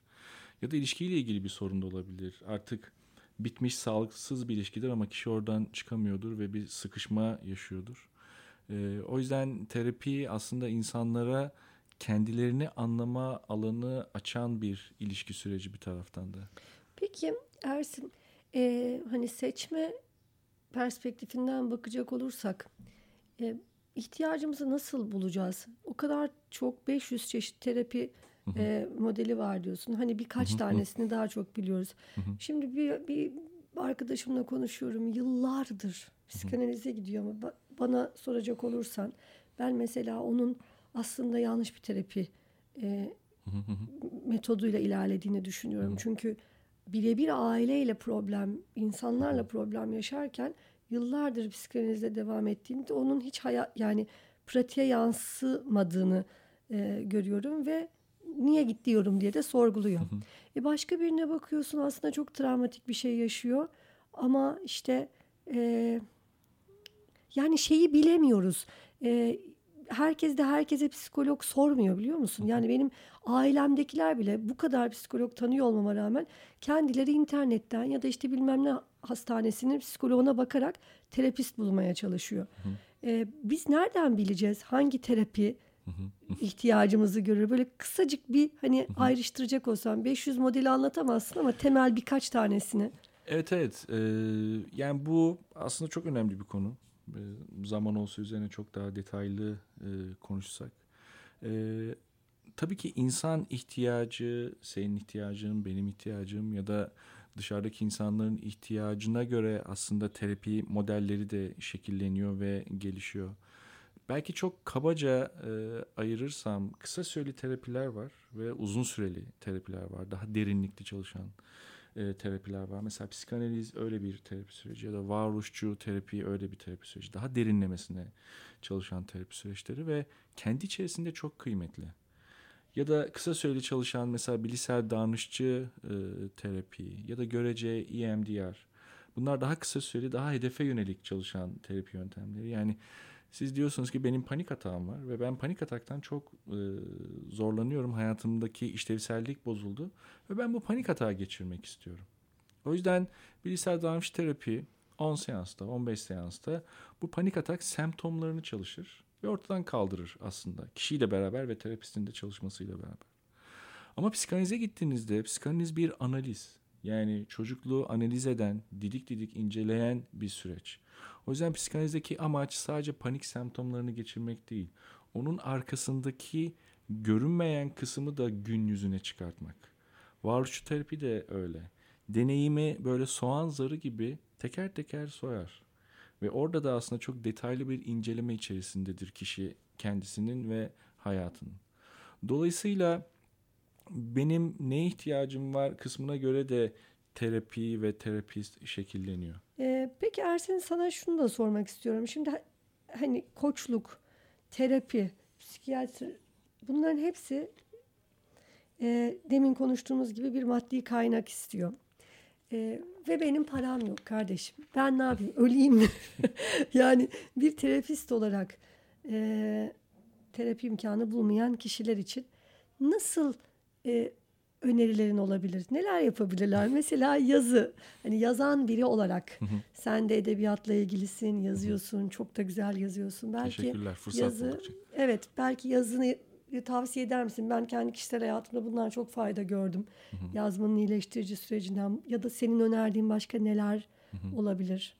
Ya da ilişkiyle ilgili bir sorun da olabilir. Artık bitmiş, sağlıksız bir ilişkidir ama kişi oradan çıkamıyordur ve bir sıkışma yaşıyordur. O yüzden terapi aslında insanlara kendilerini anlama alanı açan bir ilişki süreci bir taraftan da. Peki Ersin, hani seçme perspektifinden bakacak olursak ihtiyacımızı nasıl bulacağız? O kadar çok 500 çeşit terapi modeli var diyorsun. Hani birkaç tanesini daha çok biliyoruz. Şimdi bir arkadaşımla konuşuyorum. Yıllardır psikanalize gidiyor ama bana soracak olursan ben mesela onun aslında yanlış bir terapi metoduyla ilerlediğini düşünüyorum. Çünkü birebir aileyle problem, insanlarla problem yaşarken yıllardır psikanalize devam ettiğimde onun hiç yani pratiğe yansımadığını görüyorum ve niye git diyorum diye de sorguluyor. Başka birine bakıyorsun, aslında çok travmatik bir şey yaşıyor ama işte yani şeyi bilemiyoruz. Herkes de herkese psikolog sormuyor, biliyor musun? Yani benim ailemdekiler bile bu kadar psikolog tanıyor olmama rağmen kendileri internetten ya da işte bilmem ne hastanesinin psikoloğuna bakarak terapist bulmaya çalışıyor. Biz nereden bileceğiz hangi terapi ihtiyacımızı görür? Böyle kısacık bir hani ayrıştıracak olsam 500 modeli anlatamazsın ama temel birkaç tanesini. Evet. Yani bu aslında çok önemli bir konu. Zaman olsa üzerine çok daha detaylı konuşsak. Tabii ki insan ihtiyacı, senin ihtiyacın, benim ihtiyacım ya da dışarıdaki insanların ihtiyacına göre aslında terapi modelleri de şekilleniyor ve gelişiyor. Belki çok kabaca ayırırsam kısa süreli terapiler var ve uzun süreli terapiler var. Daha derinlikli çalışan terapiler var. Mesela psikanaliz öyle bir terapi süreci ya da varoluşçu terapi öyle bir terapi süreci. Daha derinlemesine çalışan terapi süreçleri ve kendi içerisinde çok kıymetli. Ya da kısa süreli çalışan mesela bilişsel davranışçı terapi ya da görece EMDR. Bunlar daha kısa süreli, daha hedefe yönelik çalışan terapi yöntemleri. Yani siz diyorsunuz ki benim panik atağım var ve ben panik ataktan çok zorlanıyorum. Hayatımdaki işlevsellik bozuldu ve ben bu panik atağı geçirmek istiyorum. O yüzden bilişsel davranış terapi 10 seansta, 15 seansta bu panik atak semptomlarını çalışır ve ortadan kaldırır aslında. Kişiyle beraber ve terapistin de çalışmasıyla beraber. Ama psikanalize gittiğinizde psikanaliz bir analiz. Yani çocukluğu analiz eden, didik didik inceleyen bir süreç. O yüzden psikanalizdeki amaç sadece panik semptomlarını geçirmek değil. Onun arkasındaki görünmeyen kısmı da gün yüzüne çıkartmak. Varoluşçu terapi de öyle. Deneyimi böyle soğan zarı gibi teker teker soyar. Ve orada da aslında çok detaylı bir inceleme içerisindedir kişi kendisinin ve hayatının. Dolayısıyla benim neye ihtiyacım var kısmına göre de terapi ve terapist şekilleniyor. Peki Ersin, sana şunu da sormak istiyorum. Şimdi hani koçluk, terapi, psikiyatri, bunların hepsi demin konuştuğumuz gibi bir maddi kaynak istiyor. Ve benim param yok kardeşim. Ben ne yapayım? Öleyim mi? Yani bir terapist olarak terapi imkanı bulmayan kişiler için nasıl önerilerin olabilir? Neler yapabilirler? Mesela yazı. Hani yazan biri olarak sen de edebiyatla ilgilisin, yazıyorsun, çok da güzel yazıyorsun. Belki teşekkürler, fırsat buldukça. Evet, belki yazını tavsiye eder misin? Ben kendi kişisel hayatımda bundan çok fayda gördüm. Yazmanın iyileştirici sürecinden ya da senin önerdiğin başka neler olabilir?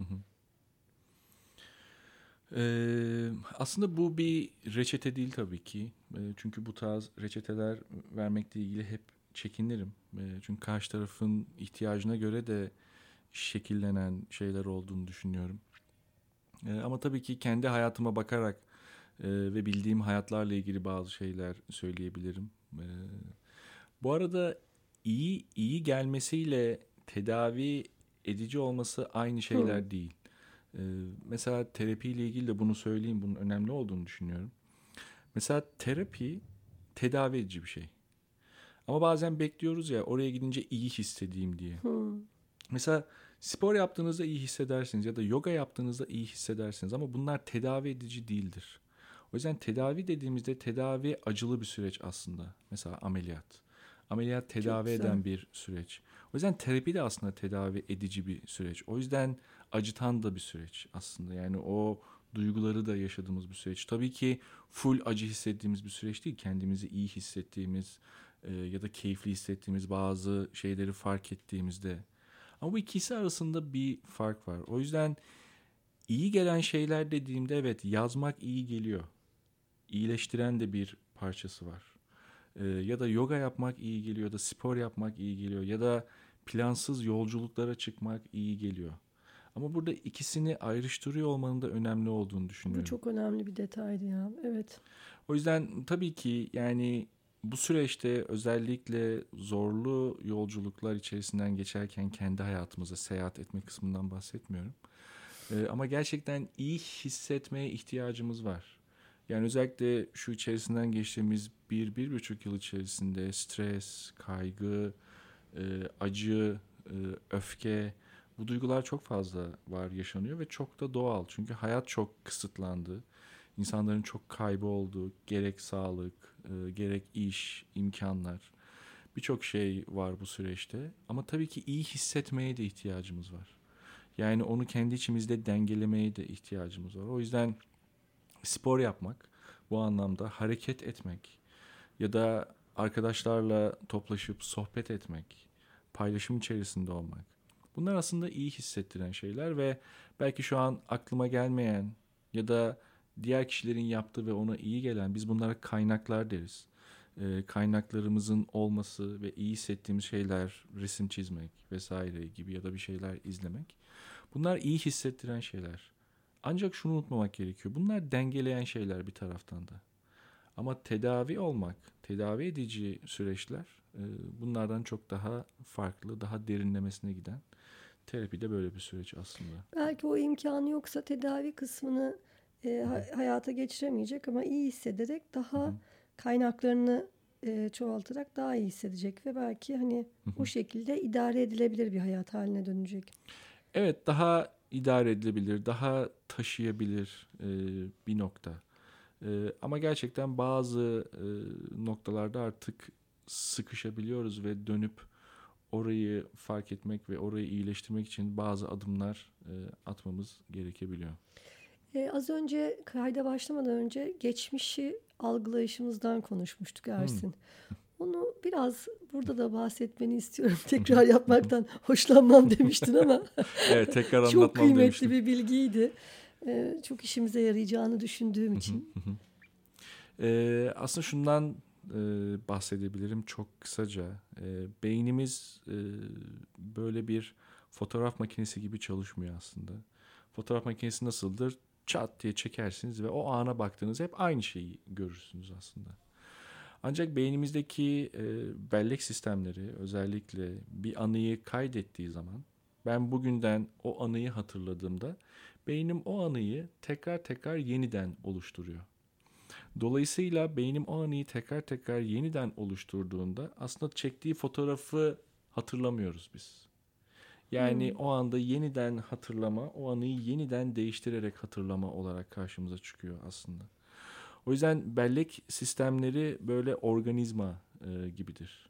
Aslında bu bir reçete değil tabii ki. Çünkü bu tarz reçeteler vermekle ilgili hep çekinirim. Çünkü karşı tarafın ihtiyacına göre de şekillenen şeyler olduğunu düşünüyorum. Ama tabii ki kendi hayatıma bakarak ve bildiğim hayatlarla ilgili bazı şeyler söyleyebilirim. Bu arada iyi gelmesiyle tedavi edici olması aynı şeyler değil. Mesela terapiyle ilgili de bunu söyleyeyim. Bunun önemli olduğunu düşünüyorum. Mesela terapi tedavi edici bir şey. Ama bazen bekliyoruz ya oraya gidince iyi hissedeyim diye. Mesela spor yaptığınızda iyi hissedersiniz ya da yoga yaptığınızda iyi hissedersiniz. Ama bunlar tedavi edici değildir. O yüzden tedavi dediğimizde tedavi acılı bir süreç aslında. Mesela ameliyat. Ameliyat tedavi eden bir süreç. O yüzden terapi de aslında tedavi edici bir süreç. O yüzden acıtan da bir süreç aslında. Yani o duyguları da yaşadığımız bir süreç. Tabii ki full acı hissettiğimiz bir süreç değil. Kendimizi iyi hissettiğimiz ya da keyifli hissettiğimiz bazı şeyleri fark ettiğimizde. Ama bu ikisi arasında bir fark var. O yüzden iyi gelen şeyler dediğimde evet yazmak iyi geliyor. İyileştiren de bir parçası var. Ya da yoga yapmak iyi geliyor ya da spor yapmak iyi geliyor ya da plansız yolculuklara çıkmak iyi geliyor. Ama burada ikisini ayrıştırıyor olmanın da önemli olduğunu düşünüyorum. Bu çok önemli bir detaydı ya. Evet. O yüzden tabii ki yani bu süreçte özellikle zorlu yolculuklar içerisinden geçerken kendi hayatımıza seyahat etme kısmından bahsetmiyorum. Ama gerçekten iyi hissetmeye ihtiyacımız var. Yani özellikle şu içerisinden geçtiğimiz 1-1,5 yıl içerisinde stres, kaygı, acı, öfke, bu duygular çok fazla var, yaşanıyor ve çok da doğal. Çünkü hayat çok kısıtlandı. İnsanların çok kaybı oldu. Gerek sağlık, gerek iş, imkanlar. Birçok şey var bu süreçte. Ama tabii ki iyi hissetmeye de ihtiyacımız var. Yani onu kendi içimizde dengelemeye de ihtiyacımız var. O yüzden spor yapmak, bu anlamda hareket etmek ya da arkadaşlarla toplaşıp sohbet etmek, paylaşım içerisinde olmak. Bunlar aslında iyi hissettiren şeyler ve belki şu an aklıma gelmeyen ya da diğer kişilerin yaptığı ve ona iyi gelen, biz bunlara kaynaklar deriz. Kaynaklarımızın olması ve iyi hissettiğimiz şeyler, resim çizmek vesaire gibi ya da bir şeyler izlemek. Bunlar iyi hissettiren şeyler. Ancak şunu unutmamak gerekiyor. Bunlar dengeleyen şeyler bir taraftan da. Ama tedavi olmak, tedavi edici süreçler bunlardan çok daha farklı, daha derinlemesine giden. Terapi de böyle bir süreç aslında. Belki o imkanı yoksa tedavi kısmını hayata geçiremeyecek ama iyi hissederek daha kaynaklarını çoğaltarak daha iyi hissedecek ve belki hani o şekilde idare edilebilir bir hayat haline dönecek. Evet, daha idare edilebilir, daha taşıyabilir bir nokta. Ama gerçekten bazı noktalarda artık sıkışabiliyoruz ve dönüp orayı fark etmek ve orayı iyileştirmek için bazı adımlar atmamız gerekebiliyor. Az önce kayda başlamadan önce geçmişi algılayışımızdan konuşmuştuk Ersin. Onu biraz burada da bahsetmeni istiyorum. Tekrar yapmaktan hoşlanmam demiştin ama evet, tekrar anlatmam çok kıymetli demiştim. Bir bilgiydi. Çok işimize yarayacağını düşündüğüm için. Aslında şundan bahsedebilirim çok kısaca. Beynimiz böyle bir fotoğraf makinesi gibi çalışmıyor aslında. Fotoğraf makinesi nasıldır? Çat diye çekersiniz ve o ana baktığınızda hep aynı şeyi görürsünüz aslında. Ancak beynimizdeki bellek sistemleri özellikle bir anıyı kaydettiği zaman ben bugünden o anıyı hatırladığımda beynim o anıyı tekrar yeniden oluşturuyor. Dolayısıyla beynim o anıyı tekrar yeniden oluşturduğunda aslında çektiği fotoğrafı hatırlamıyoruz biz. Yani o anda yeniden hatırlama, o anıyı yeniden değiştirerek hatırlama olarak karşımıza çıkıyor aslında. O yüzden bellek sistemleri böyle organizma gibidir.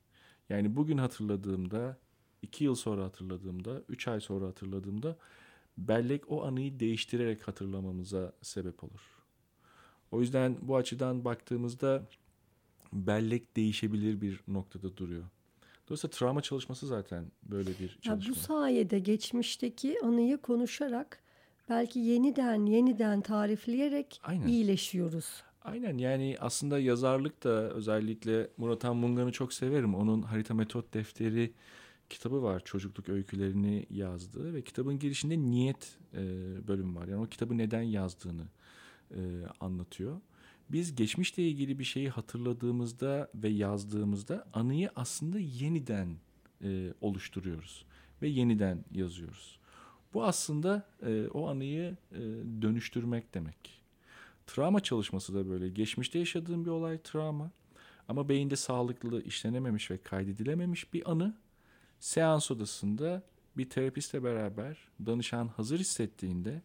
Yani bugün hatırladığımda, 2 yıl sonra hatırladığımda, 3 ay sonra hatırladığımda bellek o anıyı değiştirerek hatırlamamıza sebep olur. O yüzden bu açıdan baktığımızda bellek değişebilir bir noktada duruyor. Dolayısıyla travma çalışması zaten böyle bir çalışma. Ya bu sayede geçmişteki anıyı konuşarak belki yeniden tarifleyerek iyileşiyoruz. Aynen, yani aslında yazarlık da özellikle Murat Han Mungan'ı çok severim. Onun Harita Metot Defteri kitabı var. Çocukluk öykülerini yazdığı ve kitabın girişinde niyet bölümü var. Yani o kitabı neden yazdığını anlatıyor. Biz geçmişle ilgili bir şeyi hatırladığımızda ve yazdığımızda anıyı aslında yeniden oluşturuyoruz ve yeniden yazıyoruz. Bu aslında o anıyı dönüştürmek demek. Travma çalışması da böyle. Geçmişte yaşadığım bir olay travma ama beyinde sağlıklı işlenememiş ve kaydedilememiş bir anı. Seans odasında bir terapistle beraber danışan hazır hissettiğinde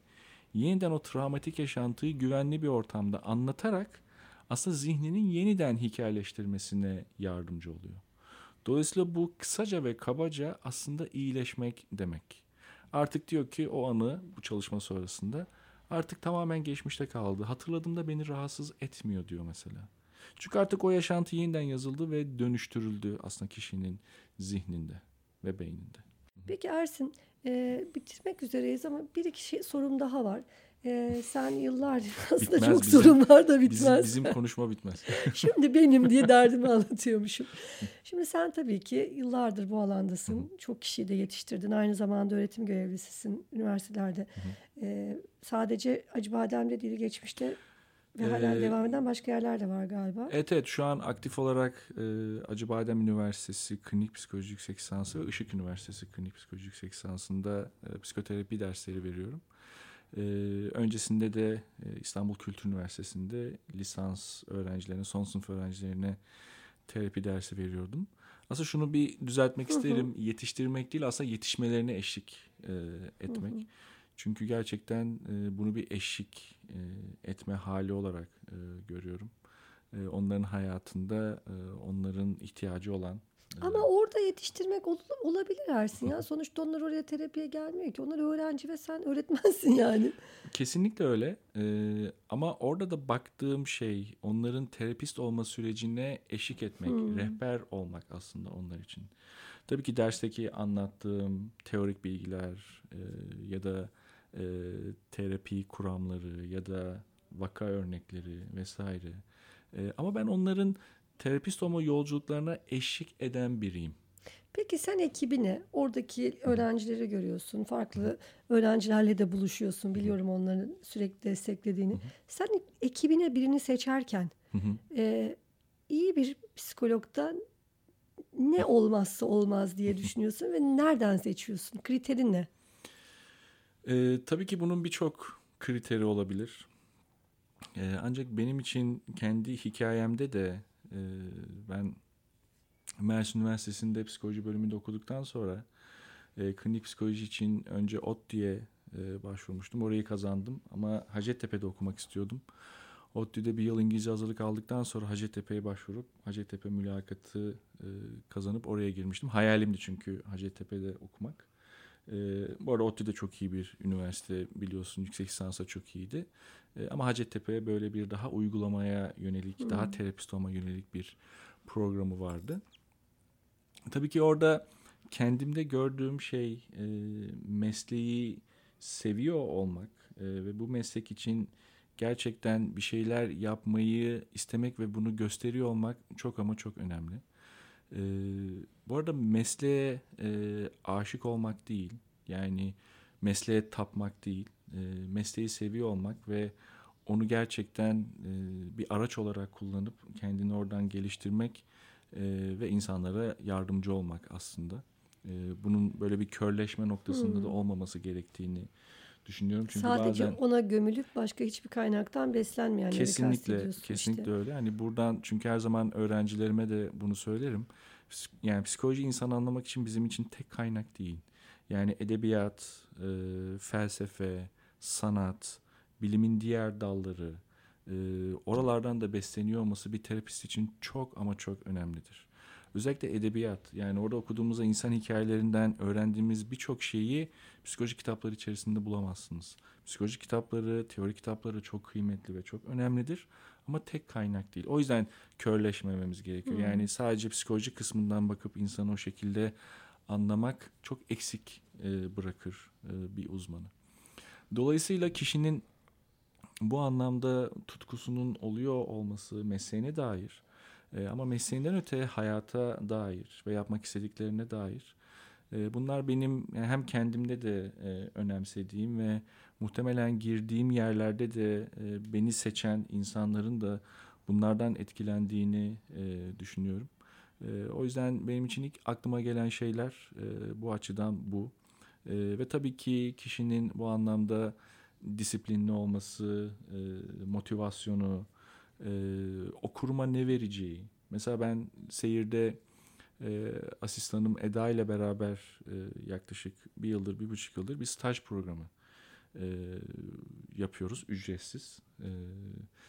yeniden o travmatik yaşantıyı güvenli bir ortamda anlatarak aslında zihninin yeniden hikayeleştirmesine yardımcı oluyor. Dolayısıyla bu kısaca ve kabaca aslında iyileşmek demek. Artık diyor ki o anı bu çalışma sonrasında artık tamamen geçmişte kaldı. Hatırladığımda beni rahatsız etmiyor diyor mesela. Çünkü artık o yaşantı yeniden yazıldı ve dönüştürüldü aslında kişinin zihninde ve beyninde. Peki Ersin, bitirmek üzereyiz ama bir iki şey sorum daha var. Sen yıllardır aslında bitmez, çok sorun var da bitmez. Bizim konuşma bitmez. Şimdi benim diye derdimi anlatıyormuşum. Şimdi sen tabii ki yıllardır bu alandasın. Çok kişiyi de yetiştirdin. Aynı zamanda öğretim görevlisisin üniversitelerde. Sadece Acıbadem'de değil, geçmişte ve hala devam eden başka yerler de var galiba. Evet, şu an aktif olarak Acıbadem Üniversitesi Klinik Psikoloji Yüksek Lisansı ve Işık Üniversitesi Klinik Psikoloji Yüksek Lisansı'nda psikoterapi dersleri veriyorum. Öncesinde de İstanbul Kültür Üniversitesi'nde lisans öğrencilerine, son sınıf öğrencilerine terapi dersi veriyordum. Aslında şunu bir düzeltmek isterim. Yetiştirmek değil, aslında yetişmelerine eşlik etmek. Çünkü gerçekten bunu bir eşlik etme hali olarak görüyorum. Onların hayatında, onların ihtiyacı olan. Ama orada yetiştirmek olabilir Ersin ya. Sonuçta onlar oraya terapiye gelmiyor ki. Onlar öğrenci ve sen öğretmensin yani. Kesinlikle öyle. Ama orada da baktığım şey onların terapist olma sürecine eşlik etmek, rehber olmak aslında onlar için. Tabii ki dersteki anlattığım teorik bilgiler ya da terapi kuramları ya da vaka örnekleri vesaire. Ama ben onların terapist olma yolculuklarına eşlik eden biriyim. Peki sen ekibini, oradaki öğrencileri görüyorsun. Farklı öğrencilerle de buluşuyorsun. Biliyorum onların sürekli desteklediğini. Sen ekibine birini seçerken iyi bir psikologdan ne olmazsa olmaz diye düşünüyorsun ve nereden seçiyorsun? Kriterin ne? Tabii ki bunun birçok kriteri olabilir. Ancak benim için kendi hikayemde de ben Mersin Üniversitesi'nde psikoloji bölümünde okuduktan sonra klinik psikoloji için önce ODTÜ'ye başvurmuştum. Orayı kazandım ama Hacettepe'de okumak istiyordum. ODTÜ'de bir yıl İngilizce hazırlık aldıktan sonra Hacettepe'ye başvurup Hacettepe mülakatı kazanıp oraya girmiştim. Hayalimdi çünkü Hacettepe'de okumak. Bu arada ODTÜ'de çok iyi bir üniversite, biliyorsun, yüksek lisansa çok iyiydi. Ama Hacettepe'ye böyle bir daha uygulamaya yönelik, daha terapist olma yönelik bir programı vardı. Tabii ki orada kendimde gördüğüm şey mesleği seviyor olmak ve bu meslek için gerçekten bir şeyler yapmayı istemek ve bunu gösteriyor olmak çok ama çok önemli. Bu arada mesleğe aşık olmak değil, yani mesleğe tapmak değil, mesleği seviyor olmak ve onu gerçekten bir araç olarak kullanıp kendini oradan geliştirmek ve insanlara yardımcı olmak aslında. Bunun böyle bir körleşme noktasında da olmaması gerektiğini düşünüyorum. Çünkü sadece bazen ona gömülüp başka hiçbir kaynaktan beslenmeyenleri kastediyorsun. Kesinlikle öyle. Yani buradan, çünkü her zaman öğrencilerime de bunu söylerim. Yani psikoloji insanı anlamak için bizim için tek kaynak değil. Yani edebiyat, felsefe, sanat, bilimin diğer dalları, oralardan da besleniyor olması bir terapist için çok ama çok önemlidir. Özellikle edebiyat, yani orada okuduğumuzda insan hikayelerinden öğrendiğimiz birçok şeyi psikoloji kitapları içerisinde bulamazsınız. Psikoloji kitapları, teori kitapları çok kıymetli ve çok önemlidir ama tek kaynak değil. O yüzden körleşmememiz gerekiyor. Yani sadece psikoloji kısmından bakıp insanı o şekilde anlamak çok eksik bırakır bir uzmanı. Dolayısıyla kişinin bu anlamda tutkusunun oluyor olması mesleğine dair, ama mesleğinden öte hayata dair ve yapmak istediklerine dair. Bunlar benim hem kendimde de önemsediğim ve muhtemelen girdiğim yerlerde de beni seçen insanların da bunlardan etkilendiğini düşünüyorum. O yüzden benim için ilk aklıma gelen şeyler bu açıdan bu. Ve tabii ki kişinin bu anlamda disiplinli olması, motivasyonu, o kuruma ne vereceği. Mesela ben seyirde asistanım Eda ile beraber yaklaşık 1 yıldır, 1,5 yıldır bir staj programı yapıyoruz. Ücretsiz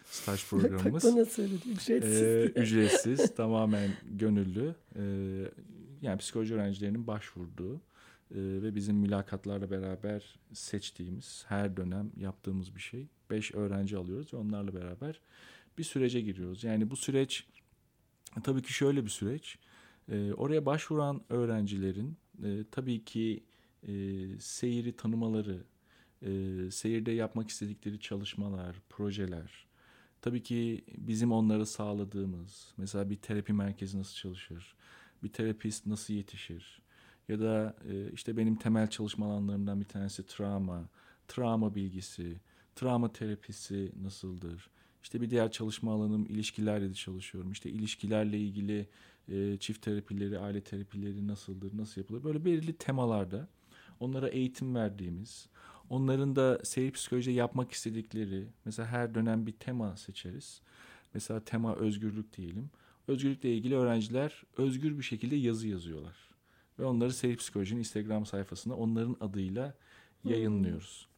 staj programımız. Bak bana söyledi, ücretsiz. Ücretsiz, tamamen gönüllü. Yani psikoloji öğrencilerinin başvurduğu ve bizim mülakatlarla beraber seçtiğimiz, her dönem yaptığımız bir şey. 5 öğrenci alıyoruz ve onlarla beraber bir sürece giriyoruz. Yani bu süreç tabii ki şöyle bir süreç. Oraya başvuran öğrencilerin tabii ki seyiri tanımaları, seyirde yapmak istedikleri çalışmalar, projeler, tabii ki bizim onlara sağladığımız, mesela bir terapi merkezi nasıl çalışır, bir terapist nasıl yetişir ya da işte benim temel çalışma alanlarımdan bir tanesi travma, travma bilgisi, travma terapisi nasıldır? İşte bir diğer çalışma alanım ilişkilerle de çalışıyorum. İşte ilişkilerle ilgili çift terapileri, aile terapileri nasıldır, nasıl yapılır? Böyle belirli temalarda onlara eğitim verdiğimiz, onların da seyir psikolojide yapmak istedikleri, mesela her dönem bir tema seçeriz. Mesela tema özgürlük diyelim. Özgürlükle ilgili öğrenciler özgür bir şekilde yazı yazıyorlar. Ve onları seyir psikolojinin Instagram sayfasında onların adıyla yayınlıyoruz.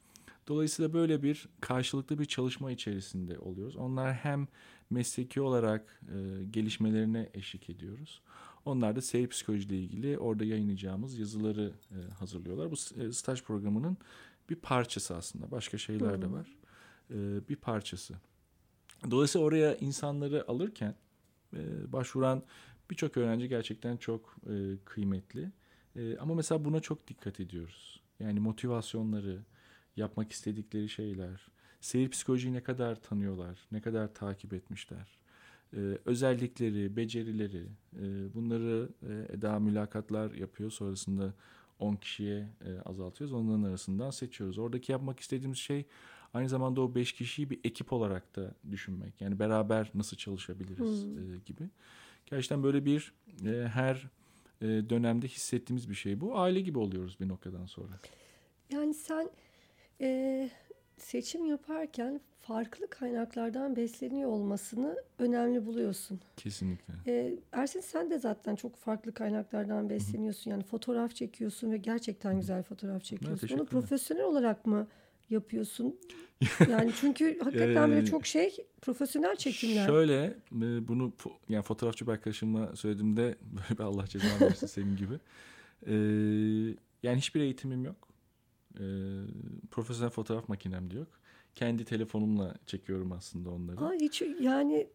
Dolayısıyla böyle bir karşılıklı bir çalışma içerisinde oluyoruz. Onlar hem mesleki olarak gelişmelerine eşlik ediyoruz. Onlar da seyir psikolojiyle ilgili orada yayınlayacağımız yazıları hazırlıyorlar. Bu staj programının bir parçası aslında. Başka şeyler de var. Bir parçası. Dolayısıyla oraya insanları alırken başvuran birçok öğrenci gerçekten çok kıymetli. Ama mesela buna çok dikkat ediyoruz. Yani motivasyonları, yapmak istedikleri şeyler, seyir psikolojiyi ne kadar tanıyorlar, ne kadar takip etmişler, özellikleri, becerileri, bunları daha mülakatlar yapıyor. Sonrasında 10 kişiye azaltıyoruz. Onların arasından seçiyoruz. Oradaki yapmak istediğimiz şey aynı zamanda o 5 kişiyi bir ekip olarak da düşünmek. Yani beraber nasıl çalışabiliriz gibi. Gerçekten böyle bir her dönemde hissettiğimiz bir şey bu. Aile gibi oluyoruz bir noktadan sonra. Yani sen seçim yaparken farklı kaynaklardan besleniyor olmasını önemli buluyorsun. Kesinlikle. Ersin, sen de zaten çok farklı kaynaklardan besleniyorsun. Yani fotoğraf çekiyorsun ve gerçekten güzel fotoğraf çekiyorsun. Bunu profesyonel olarak mı yapıyorsun? Yani çünkü hakikaten böyle çok profesyonel çekimler. Şöyle, bunu yani fotoğrafçı bir arkadaşıma söylediğimde böyle Allah cezanı versin senin gibi. Yani hiçbir eğitimim yok. Profesyonel fotoğraf makinem de yok. Kendi telefonumla çekiyorum aslında onları. Hiç yani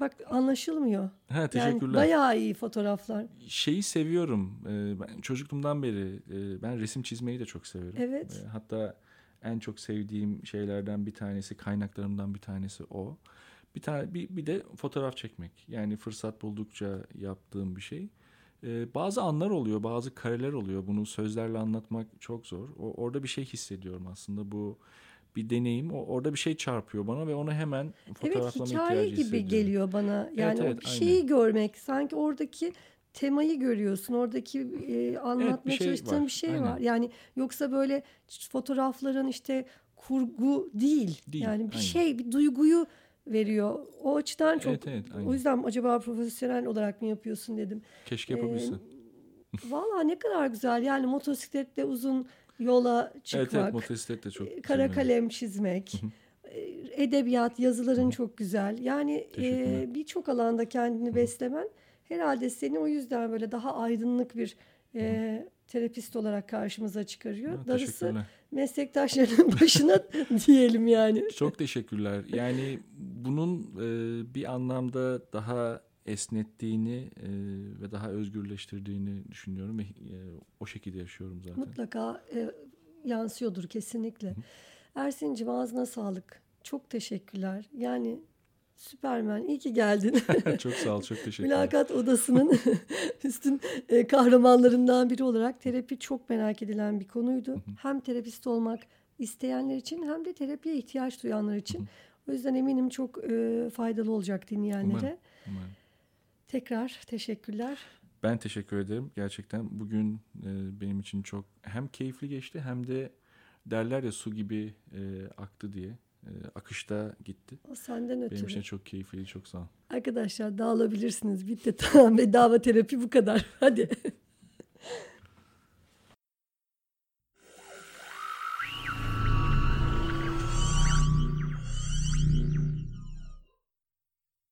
bak anlaşılmıyor. Teşekkürler. Yani bayağı iyi fotoğraflar. Şeyi seviyorum. Ben çocukluğumdan beri ben resim çizmeyi de çok severim. Evet. Hatta en çok sevdiğim şeylerden bir tanesi, kaynaklarımdan bir tanesi o. Bir de fotoğraf çekmek. Yani fırsat buldukça yaptığım bir şey. Bazı anlar oluyor, bazı kareler oluyor. Bunu sözlerle anlatmak çok zor. Orada bir şey hissediyorum aslında. Bu bir deneyim. Orada bir şey çarpıyor bana ve onu hemen fotoğraflama ihtiyacı hissediyorum. Evet, hikaye gibi geliyor bana. Yani evet, o şeyi görmek, sanki oradaki temayı görüyorsun. Oradaki anlatmaya çalıştığın bir şey var. Yani yoksa böyle fotoğrafların işte kurgu değil. Yani bir bir duyguyu veriyor. O açıdan çok. Evet, o yüzden acaba profesyonel olarak mı yapıyorsun dedim. Keşke yapabilsin. Valla ne kadar güzel. Yani motosikletle uzun yola çıkmak. Evet, motosikletle çok. Kara kalem çizmek. Edebiyat, yazıların çok güzel. Yani birçok alanda kendini beslemen herhalde seni o yüzden böyle daha aydınlık bir terapist olarak karşımıza çıkarıyor. Darısı meslektaşlarının başına diyelim yani. Çok teşekkürler. Yani bunun bir anlamda daha esnettiğini ve daha özgürleştirdiğini düşünüyorum ve o şekilde yaşıyorum zaten. Mutlaka yansıyordur kesinlikle. Ersin'cim, ağzına sağlık. Çok teşekkürler. Yani Superman, iyi ki geldin. Çok sağ ol, çok teşekkür ederim. Mülakat odasının üstün kahramanlarından biri olarak terapi çok merak edilen bir konuydu. Hem terapist olmak isteyenler için hem de terapiye ihtiyaç duyanlar için. O yüzden eminim çok faydalı olacak dinleyenlere. Umarım. Tekrar teşekkürler. Ben teşekkür ederim. Gerçekten bugün benim için çok hem keyifli geçti hem de derler ya su gibi aktı diye. Akışta gitti. O senden ötürü. Benim için çok keyifli. Çok sağ ol. Arkadaşlar dağılabilirsiniz. Bitti. Tamam. Bedava terapi bu kadar. Hadi.